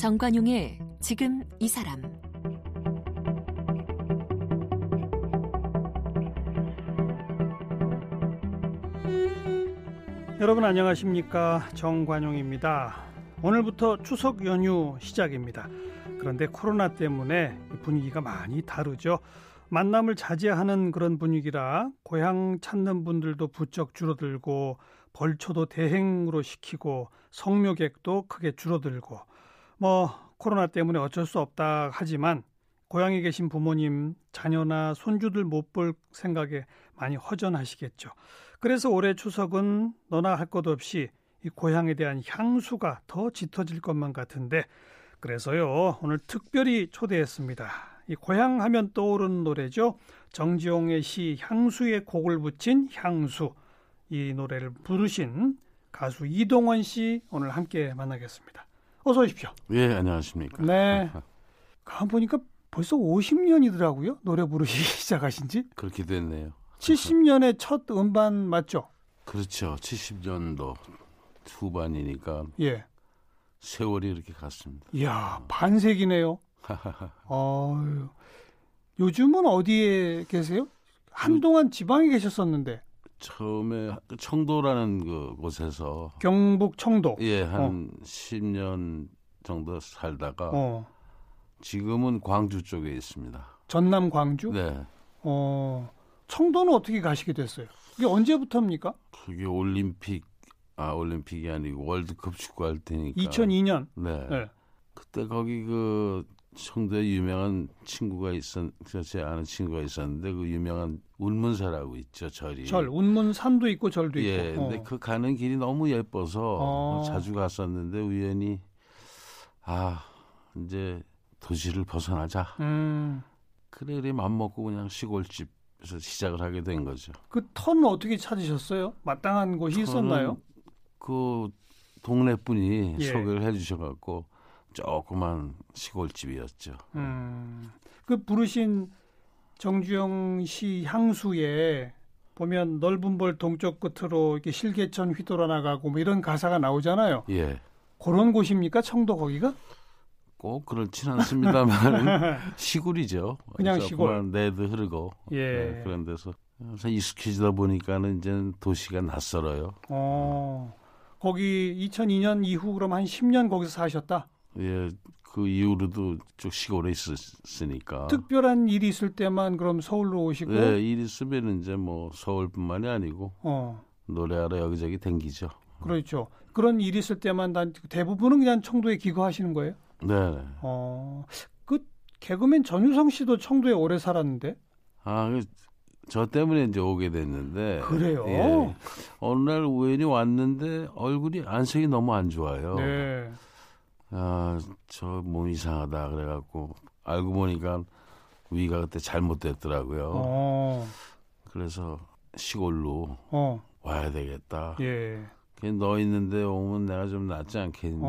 정관용의 지금 이 사람. 여러분 안녕하십니까? 정관용입니다. 오늘부터 추석 연휴 시작입니다. 그런데 코로나 때문에 분위기가 많이 다르죠. 만남을 자제하는 그런 분위기라 고향 찾는 분들도 부쩍 줄어들고 벌초도 대행으로 시키고 성묘객도 크게 줄어들고 코로나 때문에 어쩔 수 없다 하지만 고향에 계신 부모님, 자녀나 손주들 못 볼 생각에 많이 허전하시겠죠. 그래서 올해 추석은 너나 할 것 없이 이 고향에 대한 향수가 더 짙어질 것만 같은데 그래서요 오늘 특별히 초대했습니다. 이 고향 하면 떠오르는 노래죠. 정지용의 시 향수에 곡을 붙인 향수. 이 노래를 부르신 가수 이동원 씨 오늘 함께 만나겠습니다. 어서 오십시오. 예, 안녕하십니까. 네. 보니까 벌써 50년이더라고요. 노래 부르시기 시작하신 지. 그렇게 됐네요. 70년의 첫 음반 맞죠? 그렇죠. 70년도 후반이니까 예. 세월이 이렇게 갔습니다. 이야, 반세기네요. 요즘은 어디에 계세요? 한동안 지방에 계셨었는데. 처음에 청도라는 그 곳에서 경북 청도 예, 한 10년 정도 살다가 지금은 광주 쪽에 있습니다. 전남 광주? 네. 청도는 어떻게 가시게 됐어요? 그게 언제부터입니까? 그게 올림픽이 아니고 월드컵 축구할 때니까 2002년? 네. 네. 그때 거기 그 청도에 유명한 친구가 제 아는 친구가 있었는데 그 유명한 운문사라고 있죠, 절이. 절, 운문산도 있고 절도 예, 있고. 근데 그 가는 길이 너무 예뻐서 자주 갔었는데 우연히 이제 도시를 벗어나자. 그래 맘먹고 그냥 시골집에서 시작을 하게 된 거죠. 그 턴 어떻게 찾으셨어요? 마땅한 곳이 있었나요? 그 동네 분이 소개를 해주셔갖고 조그만 시골집이었죠. 그 부르신 정주영 씨 향수에 보면 넓은 벌 동쪽 끝으로 이렇게 실개천 휘돌아 나가고 이런 가사가 나오잖아요. 예. 그런 곳입니까? 청도 거기가? 꼭 그렇진 않습니다만 시골이죠. 그냥 시골. 내도 흐르고 네, 그런 데서 익숙해지다 보니까는 이제 도시가 낯설어요. 거기 2002년 이후 그럼 한 10년 거기서 사셨다? 예, 그 이후로도 쭉 시골에 있었으니까. 특별한 일이 있을 때만 그럼 서울로 오시고? 예, 일이 있으면 이제 서울뿐만이 아니고 노래하러 여기저기 댕기죠. 그렇죠. 그런 일이 있을 때만 대부분은 그냥 청도에 기거하시는 거예요? 네. 그 개그맨 전유성 씨도 청도에 오래 살았는데? 저 때문에 이제 오게 됐는데. 그래요? 예, 어느 날 우연히 왔는데 얼굴이 안색이 너무 안 좋아요. 네. 저 몸이 이상하다 그래갖고 알고 보니까 위가 그때 잘못됐더라고요. 그래서 시골로 와야 되겠다. 예. 너 있는데 오면 내가 좀 낫지 않겠니?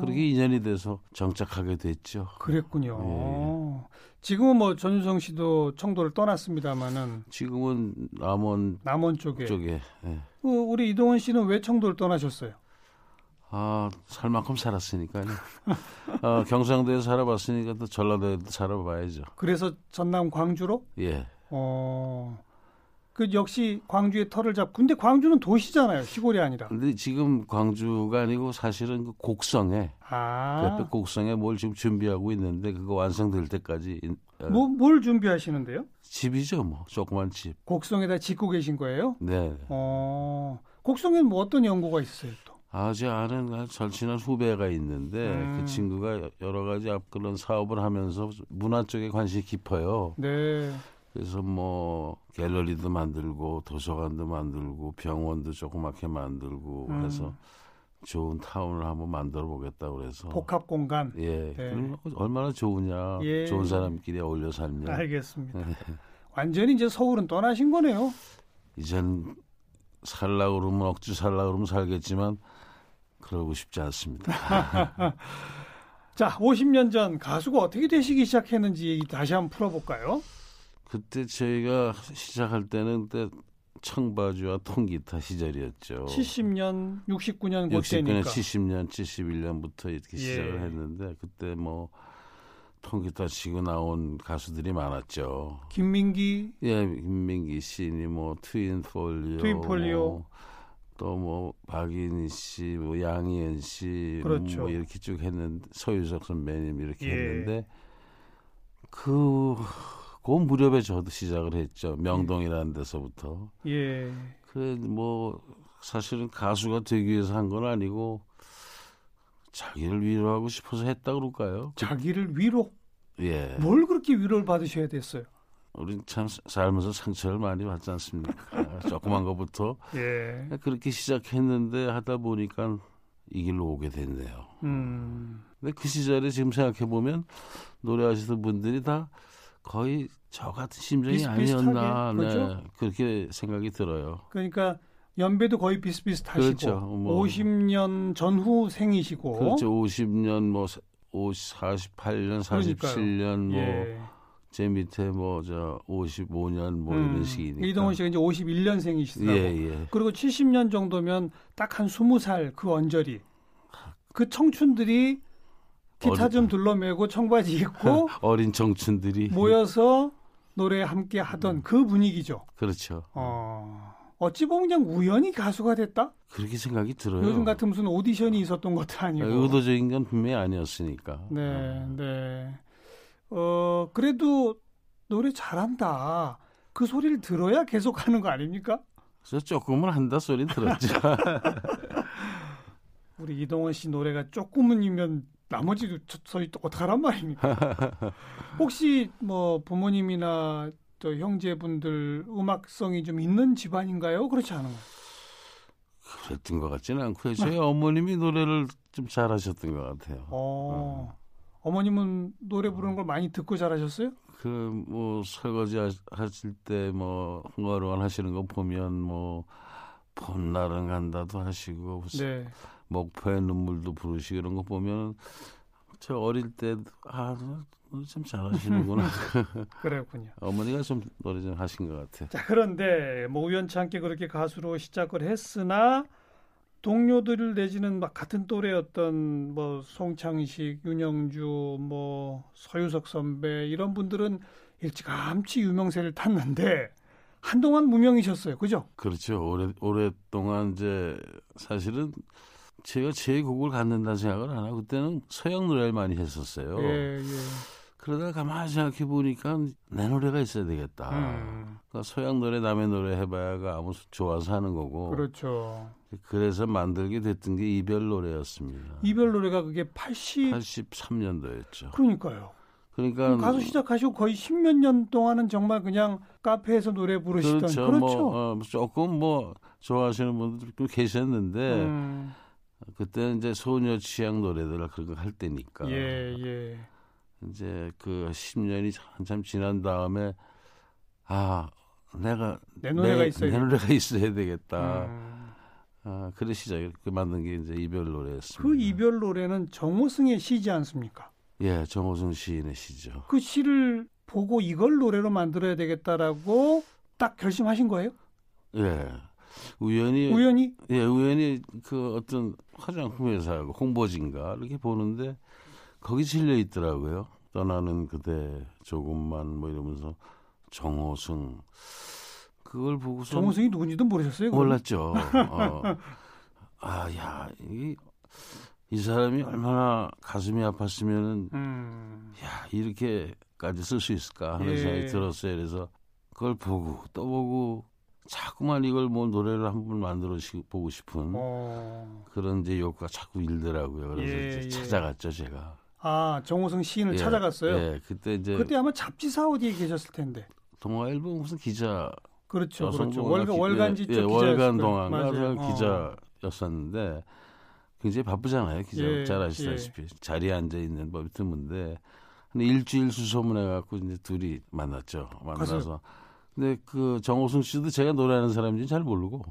그렇게 인연이 돼서 정착하게 됐죠. 그랬군요. 예. 지금은 전유성 씨도 청도를 떠났습니다마는 지금은 남원 쪽에. 예. 우리 이동원 씨는 왜 청도를 떠나셨어요? 살 만큼 살았으니까요. 경상도에 살아봤으니까 또 전라도에도 살아봐야죠. 그래서 전남 광주로? 예. 그 역시 광주의 터를 잡고 근데 광주는 도시잖아요. 시골이 아니라. 근데 지금 광주가 아니고 사실은 그 곡성에 그 옆에 곡성에 뭘 지금 준비하고 있는데 그거 완성될 때까지 뭘 준비하시는데요? 집이죠. 조그만 집. 곡성에다 짓고 계신 거예요? 네. 곡성에는 어떤 연구가 있어요? 또? 제 아는 절친한 후배가 있는데 그 친구가 여러 가지 그런 사업을 하면서 문화 쪽에 관심이 깊어요. 네. 그래서 갤러리도 만들고 도서관도 만들고 병원도 조그맣게 만들고 그래서 좋은 타운을 한번 만들어 보겠다고 그래서 복합 공간 예 네. 얼마나 좋으냐 예. 좋은 사람끼리 어울려 살면 알겠습니다. 완전히 이제 서울은 떠나신 거네요. 이젠 살라고 그러면 억지 살라고 그러면 살겠지만 그러고 싶지 않습니다. 자, 50년 전 가수가 어떻게 되시기 시작했는지 다시 한번 풀어볼까요? 그때 저희가 시작할 때는 청바지와 통기타 시절이었죠. 70년, 69년 그때니까. 69년, 70년, 71년부터 이렇게 시작을 했는데 그때 뭐 통기타 치고 나온 가수들이 많았죠. 김민기. 예, 김민기 시인이 뭐 트윈폴리오. 뭐, 또 뭐 박인희 씨, 뭐 양희은 씨, 그렇죠. 뭐 이렇게 쭉 했는데 서유석 선배님 이렇게 했는데 그 무렵에 저도 시작을 했죠. 명동이라는 데서부터. 예. 그래 뭐 사실은 가수가 되기 위해서 한 건 아니고 자기를 위로하고 싶어서 했다 그럴까요? 자기를 위로? 예. 뭘 그렇게 위로를 받으셔야 됐어요? 우린 참 살면서 상처를 많이 받지 않습니까? 조그만 것부터. 예. 그렇게 시작했는데 하다 보니까 이 길로 오게 됐네요. 근데 그 시절에 지금 생각해보면 노래하시던 분들이 다 거의 저 같은 심정이 아니었나. 그렇죠? 네, 그렇게 생각이 들어요. 그러니까 연배도 거의 비슷비슷하시고. 그렇죠. 뭐, 50년 전후 생이시고. 그렇죠. 50년, 뭐 48년, 47년, 예. 뭐 제 밑에 뭐 저 55년 뭐 이런 시기니까. 이동원 씨가 이제 51년생이시더라고요. 예. 그리고 70년 정도면 딱 한 20살 그 언저리. 그 청춘들이 기타 좀 둘러매고 청바지 입고 어린 청춘들이 모여서 노래 함께 하던 그 분위기죠. 그렇죠. 어찌 보면 그냥 우연히 가수가 됐다? 그렇게 생각이 들어요. 요즘 같은 무슨 오디션이 있었던 것도 아니고. 의도적인 건 분명히 아니었으니까. 네. 그래도 노래 잘한다. 그 소리를 들어야 계속 하는 거 아닙니까? 그래서 조금은 한다 소리 들었죠. 우리 이동원 씨 노래가 조금은이면 나머지도 저희 또 어떡하란 말입니까? 혹시 뭐 부모님이나 저 형제분들 음악성이 좀 있는 집안인가요? 그렇지 않은가요? 그랬던 것 같지는 않고요. 저희 어머님이 노래를 좀 잘하셨던 것 같아요. 어머님은 노래 부르는 걸 많이 듣고 잘하셨어요? 그 뭐 설거지 하실 때 뭐 흥얼흥얼 하시는 거 보면 뭐 봄날은 간다도 하시고 목포의 눈물도 부르시고 이런 거 보면 저 어릴 때 참 잘하시는구나. 그랬군요. 어머니가 좀 노래 좀 하신 것 같아요. 자, 그런데 뭐 우연치 않게 그렇게 가수로 시작을 했으나 동료들 내지는 막 같은 또래였던 뭐 송창식, 윤형주, 뭐 서유석 선배 이런 분들은 일찌감치 유명세를 탔는데 한동안 무명이셨어요, 그죠? 그렇죠. 오랫동안 이제 사실은 제가 제 곡을 갖는다는 생각을 안 하고 그때는 서양 노래를 많이 했었어요. 그러다가 가만히 생각해 보니까 내 노래가 있어야 되겠다. 그러니까 서양 노래, 남의 노래 해봐야가 아무 좋아서 하는 거고. 그렇죠. 그래서 만들게 됐던 게 이별 노래였습니다. 이별 노래가 그게 83년도였죠. 그러니까 가수 시작하시고 거의 10몇 년 동안은 정말 그냥 카페에서 노래 부르시던. 그렇죠. 뭐, 조금 뭐 좋아하시는 분들도 계셨는데 그때는 이제 소녀 취향 노래들 그런 거 할 때니까. 이제 그 10년이 한참 지난 다음에 내 노래가 있어야 되겠다. 그래 시작을 만든 게 이제 이별 노래였습니다. 그 이별 노래는 정호승의 시지 않습니까? 예, 정호승 시인의 시죠. 그 시를 보고 이걸 노래로 만들어야 되겠다라고 딱 결심하신 거예요? 예. 우연히? 예, 우연히 그 어떤 화장품 회사하고 홍보지인가 이렇게 보는데 거기 실려 있더라고요. 떠나는 그대 조금만 뭐 이러면서 정호승. 그걸 보고서 정호승이 누군지도 모르셨어요? 그럼? 몰랐죠. 이 사람이 얼마나 가슴이 아팠으면은 이렇게까지 쓸 수 있을까 하는 생각이 들었어요. 그래서 그걸 보고 또 보고 자꾸만 이걸 뭐 노래를 한번 만들어 보고 싶은 그런 이제 욕구가 자꾸 일더라고요. 그래서 이제 찾아갔죠, 제가. 정호승 시인을 찾아갔어요. 그때 아마 잡지사 어디에 계셨을 텐데. 동아일보 무슨 기자. 그렇죠. 월간지 쪽 기자. 월간 동아일보 기자였었는데. 굉장히 바쁘잖아요. 기자 잘 아시다시피 자리에 앉아 있는 법이 드문데 한 일주일 수소문해 갖고 이제 둘이 만났죠. 만나서 근데 그 정호승 씨도 제가 노래하는 사람인지 잘 모르고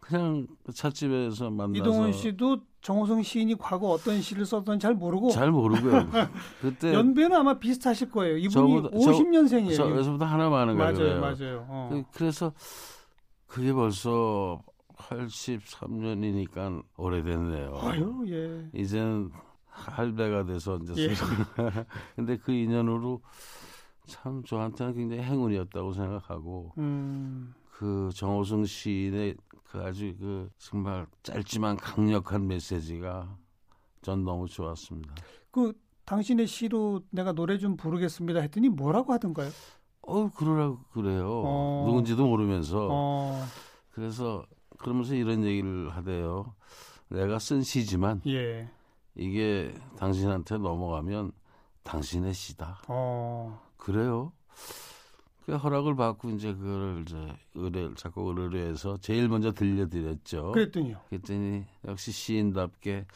그냥 찻집에서 만나서 이동원 씨도 정호승 시인이 과거 어떤 시를 썼던지 잘 모르고요. 그때 연배는 아마 비슷하실 거예요. 이분이 50년생이에요. 저보다 하나 많은 거예요. 맞아요. 그래서 그게 벌써 83년이니까 오래됐네요. 아유, 예. 이제는 할배가 돼서 이제. 예. 근데 그 인연으로 참 저한테는 굉장히 행운이었다고 생각하고, 그 정호승 시인의 그 아주 그 정말 짧지만 강력한 메시지가 전 너무 좋았습니다. 그 당신의 시로 내가 노래 좀 부르겠습니다 했더니 뭐라고 하던가요? 그러라고 그래요. 누군지도 모르면서. 그래서 그러면서 이런 얘기를 하대요. 내가 쓴 시지만, 예, 이게 당신한테 넘어가면 당신의 시다. 그래요. 그 허락을 받고 이제 그걸 이제 의뢰를 해서 제일 먼저 들려드렸죠. 그랬더니 역시 시인답게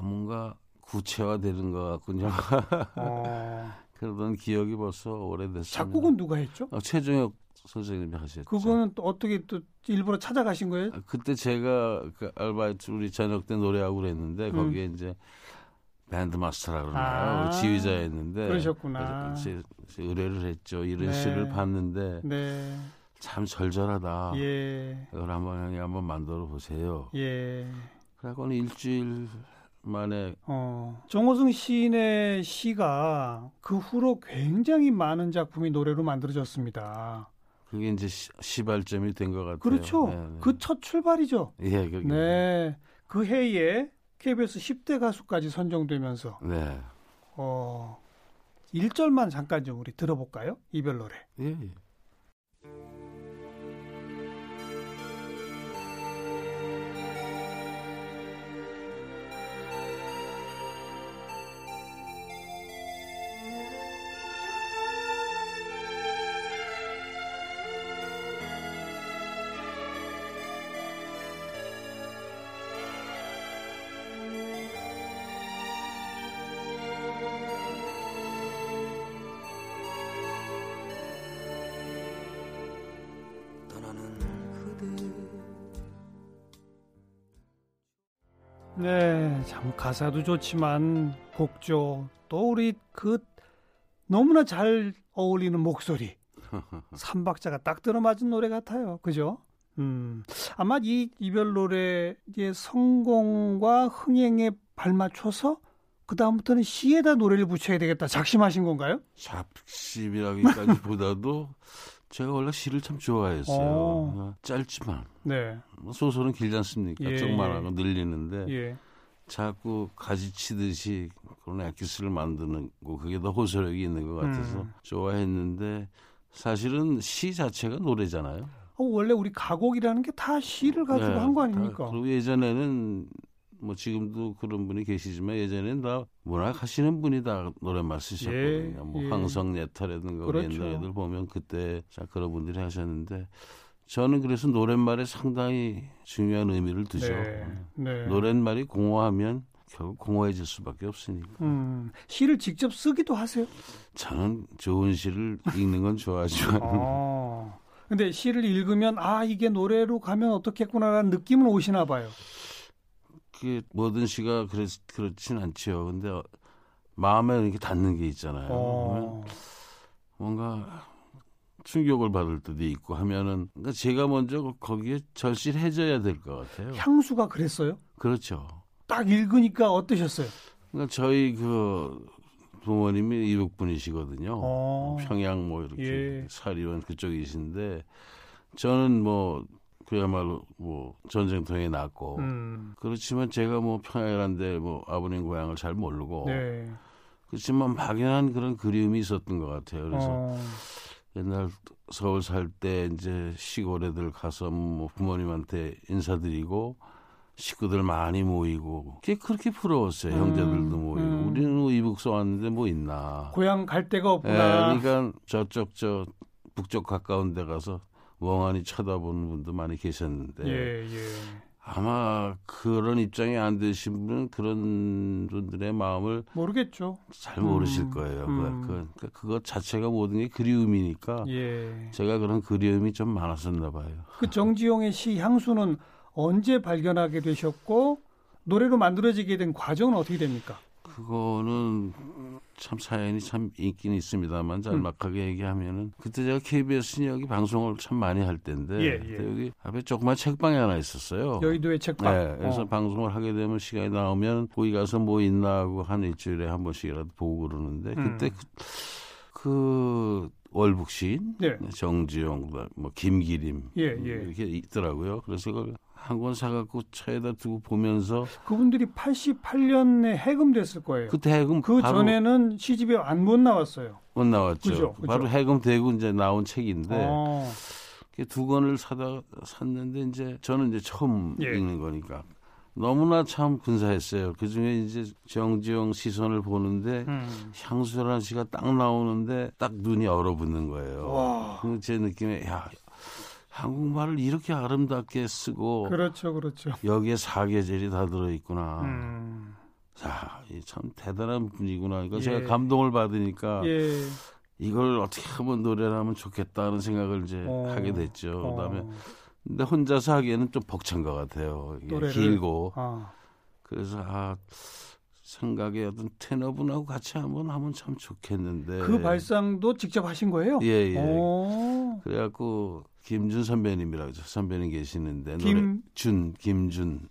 뭔가 구체화되는 것 같군요. 그러던 기억이 벌써 오래됐습니다. 작곡은 누가 했죠? 최종혁 선생님이 하셨죠. 그거는 또 어떻게 또 일부러 찾아가신 거예요? 그때 제가 그 아르바이트 우리 저녁 때 노래하고 그랬는데, 거기에 이제 밴드마스터라고 그러나요? 지휘자였는데. 그러셨구나. 의뢰를 했죠. 이런, 네, 시를 봤는데, 네, 참 절절하다. 예. 이걸 한번 만들어 보세요. 예. 그래갖고는 일주일 만에. 정호승 시인의 시가 그 후로 굉장히 많은 작품이 노래로 만들어졌습니다. 그게 이제 시발점이 된 것 같아요. 그렇죠. 그 첫 출발이죠. 예, 그게. 네. 그 해에 KBS 10대 가수까지 선정되면서. 네. 1절만 잠깐 좀 우리 들어볼까요? 이별 노래. 예, 예. 네, 참 가사도 좋지만 곡조, 또 우리 그 너무나 잘 어울리는 목소리, 삼박자가 딱 들어맞은 노래 같아요. 그죠? 아마 이 이별 노래의 성공과 흥행에 발맞춰서 그 다음부터는 시에다 노래를 붙여야 되겠다 작심하신 건가요? 작심이라기보다도 제가 원래 시를 참 좋아했어요. 짧지만, 네, 소설은 길지 않습니까? 예, 정말하고 늘리는데, 예, 자꾸 가지치듯이 그런 엑기스를 만드는 거, 그게 더 호소력이 있는 것 같아서 좋아했는데, 사실은 시 자체가 노래잖아요. 원래 우리 가곡이라는 게 다 시를 가지고, 네, 한 거 아닙니까? 그리고 예전에는 뭐 지금도 그런 분이 계시지만 예전에는 다 문학하시는 분이 다 노랫말 쓰셨거든요. 예, 뭐, 예, 황성예타라든가. 그렇죠. 옛날 애들 보면 그때 그런 분들이 하셨는데, 저는 그래서 노랫말에 상당히 중요한 의미를 두죠. 네, 네. 노랫말이 공허하면 결국 공허해질 수밖에 없으니까. 시를 직접 쓰기도 하세요? 저는 좋은 시를 읽는 건 좋아하지만. 근데 시를 읽으면 이게 노래로 가면 어떻겠구나라는 느낌은 오시나 봐요. 모든 시가 그렇진 않죠. 근데 마음에 이렇게 닿는 게 있잖아요. 그러면 뭔가 충격을 받을 때도 있고 하면은, 그러니까 제가 먼저 거기에 절실해져야 될 것 같아요. 향수가 그랬어요? 그렇죠. 딱 읽으니까 어떠셨어요? 그러니까 저희 그 부모님이 이북분이시거든요. 평양 뭐 이렇게, 예, 사리원 그쪽이신데, 저는 뭐 그야말로 뭐 전쟁통에 났고, 그렇지만 제가 뭐 평양이란데 뭐 아버님 고향을 잘 모르고, 네, 그렇지만 막연한 그런 그리움이 있었던 것 같아요. 그래서 옛날 서울 살 때 이제 시골에들 가서 뭐 부모님한테 인사드리고 식구들 많이 모이고, 꽤 그렇게 부러웠어요. 형제들도 모이고. 우리는 이북서 왔는데 뭐 있나, 고향 갈 데가 없구나. 네, 그러니까 저쪽 저 북쪽 가까운 데 가서 멍하니 쳐다보는 분도 많이 계셨는데, 예, 예, 아마 그런 입장이 안 되신 분은 그런 분들의 마음을 모르겠죠. 잘 모르실 거예요. 그것 자체가 모든 게 그리움이니까, 예, 제가 그런 그리움이 좀 많았었나 봐요. 그 정지용의 시 향수는 언제 발견하게 되셨고, 노래로 만들어지게 된 과정은 어떻게 됩니까? 그거는 참 사연이 참 있긴 있습니다만 짤막하게 얘기하면은 그때 제가 KBS 신역이 방송을 참 많이 할 때인데 여기 앞에 조그만 책방이 하나 있었어요. 여의도의 책방. 네, 그래서 방송을 하게 되면 시간이 나오면 거기 가서 뭐 있나 하고 한 일주일에 한 번씩이라도 보고 그러는데 그때 그 월북 시인, 정지용, 뭐 김기림 이렇게 있더라고요. 그래서 그걸 한 권 사갖고 차에다 두고 보면서 그분들이 88년에 해금됐을 거예요. 그때 해금 그 전에는 시집이 못 나왔어요. 못 나왔죠. 그죠? 바로 해금되고 이제 나온 책인데 두 권을 샀는데 이제 저는 이제 처음 읽는 거니까. 너무나 참 근사했어요. 그중에 이제 정지용 시선을 보는데 향수라는 시가 딱 나오는데 딱 눈이 얼어붙는 거예요. 제 느낌에 야 한국말을 이렇게 아름답게 쓰고 그렇죠. 여기에 사계절이 다 들어있구나. 참 대단한 분이구나. 그러니까 제가 감동을 받으니까 이걸 어떻게 하면 노래를 하면 좋겠다는 생각을 이제 하게 됐죠. 그다음에 근데 혼자서 하기에는 좀 벅찬 것 같아요. 노래를, 길고. 그래서 생각에 어떤 테너분하고 같이 한번 하면 참 좋겠는데. 그 발상도 직접 하신 거예요? 예. 그래갖고 김준 선배님이라고 하죠. 선배님 계시는데. 김준. 김준?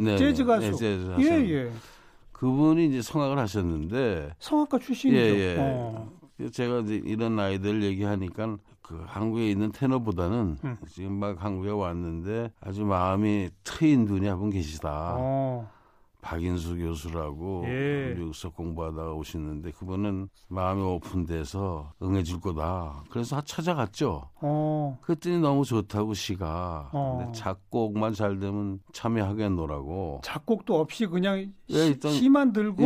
네, 재즈 가수? 네, 재즈 가수. 예. 그분이 이제 성악을 하셨는데. 성악가 출신이죠? 제가 이제 이런 나이들 얘기하니까 그 한국에 있는 테너보다는 지금 막 한국에 왔는데 아주 마음이 트인 분이 한 분 계시다. 박인수 교수라고 미국에서 공부하다가 오시는데 그분은 마음이 오픈돼서 응해줄 거다. 그래서 찾아갔죠. 그랬더니 너무 좋다고 시가. 근데 작곡만 잘 되면 참여하겠노라고. 작곡도 없이 그냥 시만 들고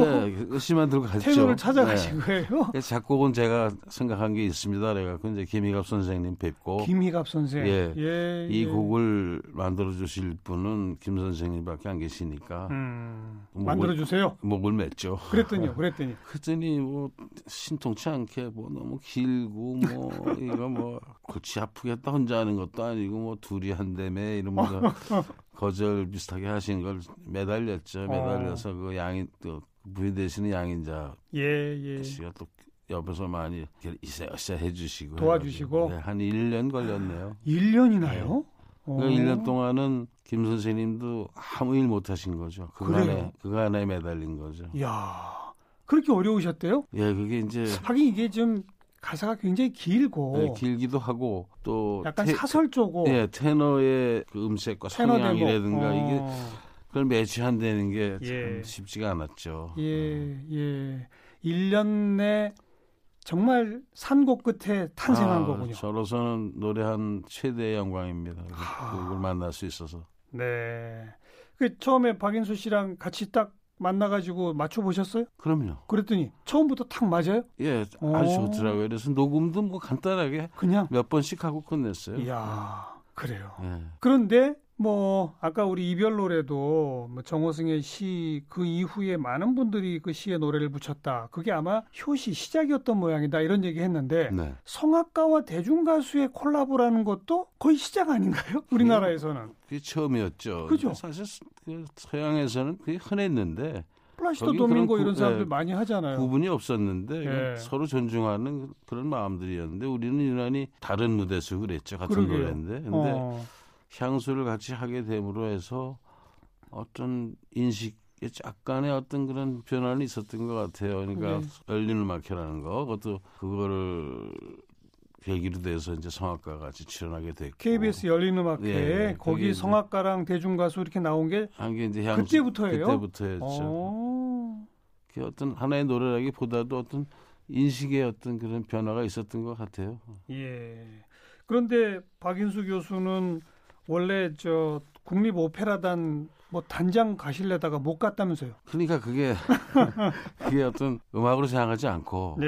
갔죠. 태도를 찾아가신 거예요? 작곡은 제가 생각한 게 있습니다. 그래갖고 이제 김희갑 선생님 뵙고. 김희갑 선생. 이 곡을 만들어주실 분은 김 선생님밖에 안 계시니까. 만들어주세요. 목을 맸죠. 그랬더니 뭐 신통치 않게 뭐 너무 길고 뭐 이거 뭐 골치 아프겠다 혼자 하는 것도 아니고 뭐 둘이 한다며 이러면서 거절 비슷하게 하신 걸 매달려서 그 양인 또 부인 되시는 양인자 씨가 또 옆에서 많이 이세어세 해주시고 도와주시고 한 1년 걸렸네요. 1년이나요? 1년 동안은 김 선생님도 아무 일 못하신 거죠. 그간에 매달린 거죠. 이야, 그렇게 어려우셨대요? 그게 이제 하긴 이게 좀 가사가 굉장히 길고 길기도 하고 또 약간 사설적이고 테너의 그 음색과 성향이라든가 이게 그걸 매치한다는 게 참 쉽지가 않았죠. 1년 내 정말 산고 끝에 탄생한 거군요. 저로서는 노래한 최대의 영광입니다. 그걸 만날 수 있어서. 네. 그 처음에 박인수 씨랑 같이 딱 만나가지고 맞춰보셨어요? 그럼요. 그랬더니 처음부터 탁 맞아요? 아주 좋더라고요. 그래서 녹음도 뭐 간단하게 그냥 몇 번씩 하고 끝냈어요. 이야, 그래요. 그런데 뭐 아까 우리 이별 노래도 정호승의 시 그 이후에 많은 분들이 그 시에 노래를 붙였다. 그게 아마 효시 시작이었던 모양이다 이런 얘기했는데 성악가와 대중가수의 콜라보라는 것도 거의 시작 아닌가요? 우리나라에서는. 그게 처음이었죠. 그죠? 사실 서양에서는 그게 흔했는데. 플라시도 도밍고 이런 사람들 많이 하잖아요. 구분이 없었는데 서로 존중하는 그런 마음들이었는데 우리는 유난히 다른 무대에서 그랬죠. 같은 노래인데. 근데 향수를 같이 하게 됨으로 해서 어떤 인식의 약간의 어떤 그런 변화는 있었던 것 같아요. 그러니까 열린 음악회라는 거, 그것도 그거를 계기로 돼서 이제 성악가 같이 출연하게 됐고. KBS 열린 음악회 거기 성악가랑 대중가수 이렇게 나온 게 이제 향수, 그때부터예요? 그때부터였죠. 어떤 하나의 노래라기보다도 어떤 인식의 어떤 그런 변화가 있었던 것 같아요. 그런데 박인수 교수는 원래 저 국립 오페라단 뭐 단장 가실려다가 못 갔다면서요? 그러니까 그게 어떤 음악으로 생각하지 않고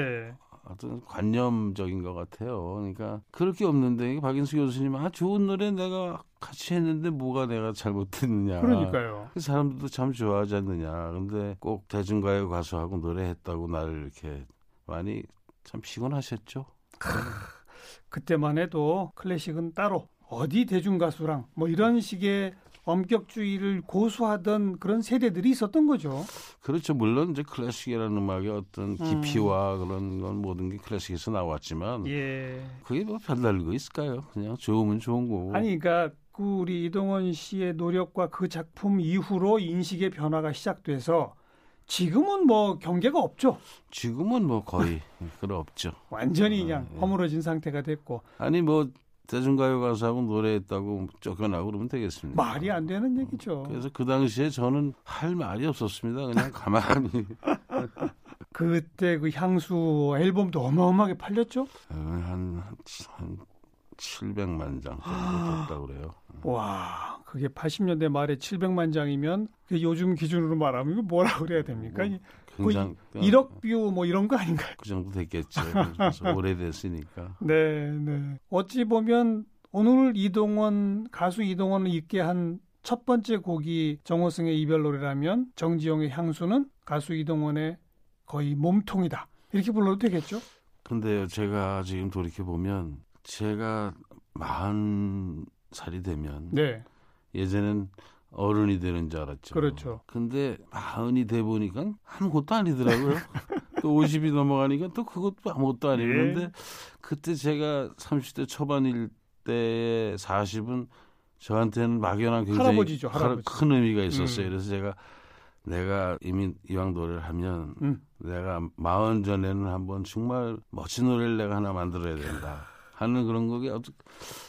어떤 관념적인 것 같아요. 그러니까 그럴 게 없는데 박인수 교수님 좋은 노래 내가 같이 했는데 뭐가 내가 잘못했느냐. 그러니까요. 그 사람들도 참 좋아하지 않느냐. 근데 꼭 대중가요 가수하고 노래했다고 나를 이렇게 많이 참 피곤하셨죠. 그때만 해도 클래식은 따로. 어디 대중가수랑 뭐 이런 식의 엄격주의를 고수하던 그런 세대들이 있었던 거죠. 그렇죠. 물론 이제 클래식이라는 음악의 어떤 깊이와 그런 건 모든 게 클래식에서 나왔지만 예. 그게 뭐 별다를 거 있을까요? 그냥 좋으면 좋은 거고. 아니 그러니까 우리 이동원 씨의 노력과 그 작품 이후로 인식의 변화가 시작돼서 지금은 뭐 경계가 없죠. 지금은 뭐 거의 그런 없죠. 완전히 그냥 허물어진 상태가 됐고. 아니 뭐 대중가요 가수하고 노래했다고 쫓겨나고 그러면 되겠습니다. 말이 안 되는 얘기죠. 그래서 그 당시에 저는 할 말이 없었습니다. 그냥 가만히. 그때 그 향수 앨범도 어마어마하게 팔렸죠? 한 700만 장 정도 됐다고 그래요. 와, 그게 80년대 말에 700만 장이면 요즘 기준으로 말하면 뭐라고 그래야 됩니까? 뭐, 굉장히, 1억 뷰 뭐 이런 거 아닌가요? 그 정도 됐겠죠. 오래됐으니까. 네, 네. 어찌 보면 오늘 이동원 가수 이동원을 있게 한 첫 번째 곡이 정호승의 이별 노래라면 정지용의 향수는 가수 이동원의 거의 몸통이다. 이렇게 불러도 되겠죠? 근데요, 제가 지금 돌이켜보면 제가 40살이 되면 네. 예전엔 어른이 되는 줄 알았죠. 그렇죠. 근데 40이 돼 보니까 아무것도 아니더라고요. 또 50이 넘어가니까 또 그것도 아무것도 아니고. 그런데 네. 그때 제가 30대 초반일 때의 40은 저한테는 막연한 굉장히 할아버지죠, 할아버지. 큰 의미가 있었어요. 그래서 제가 내가 이미 이왕 노래를 하면 내가 40 전에는 한번 정말 멋진 노래를 내가 하나 만들어야 된다. 하는 그런 거게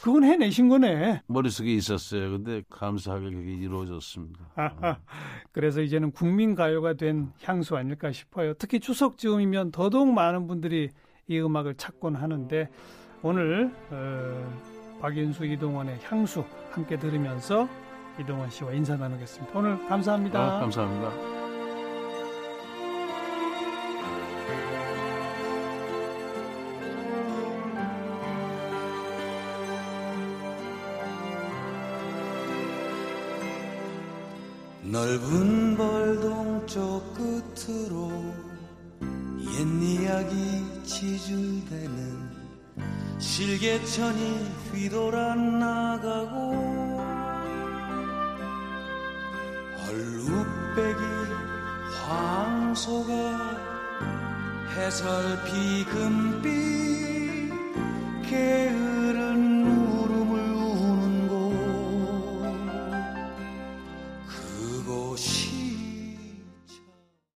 그건 해내신 거네. 머릿속에 있었어요. 근데 감사하게 그게 이루어졌습니다. 그래서 이제는 국민 가요가 된 향수 아닐까 싶어요. 특히 추석쯤이면 더더욱 많은 분들이 이 음악을 찾곤 하는데 오늘 박인수 이동원의 향수 함께 들으면서 이동원 씨와 인사 나누겠습니다. 오늘 감사합니다. 감사합니다. 넓은 벌동 쪽 끝으로 옛 이야기 지줄대는 실개천이 휘돌아 나가고 얼룩배기 황소가 해설피 금빛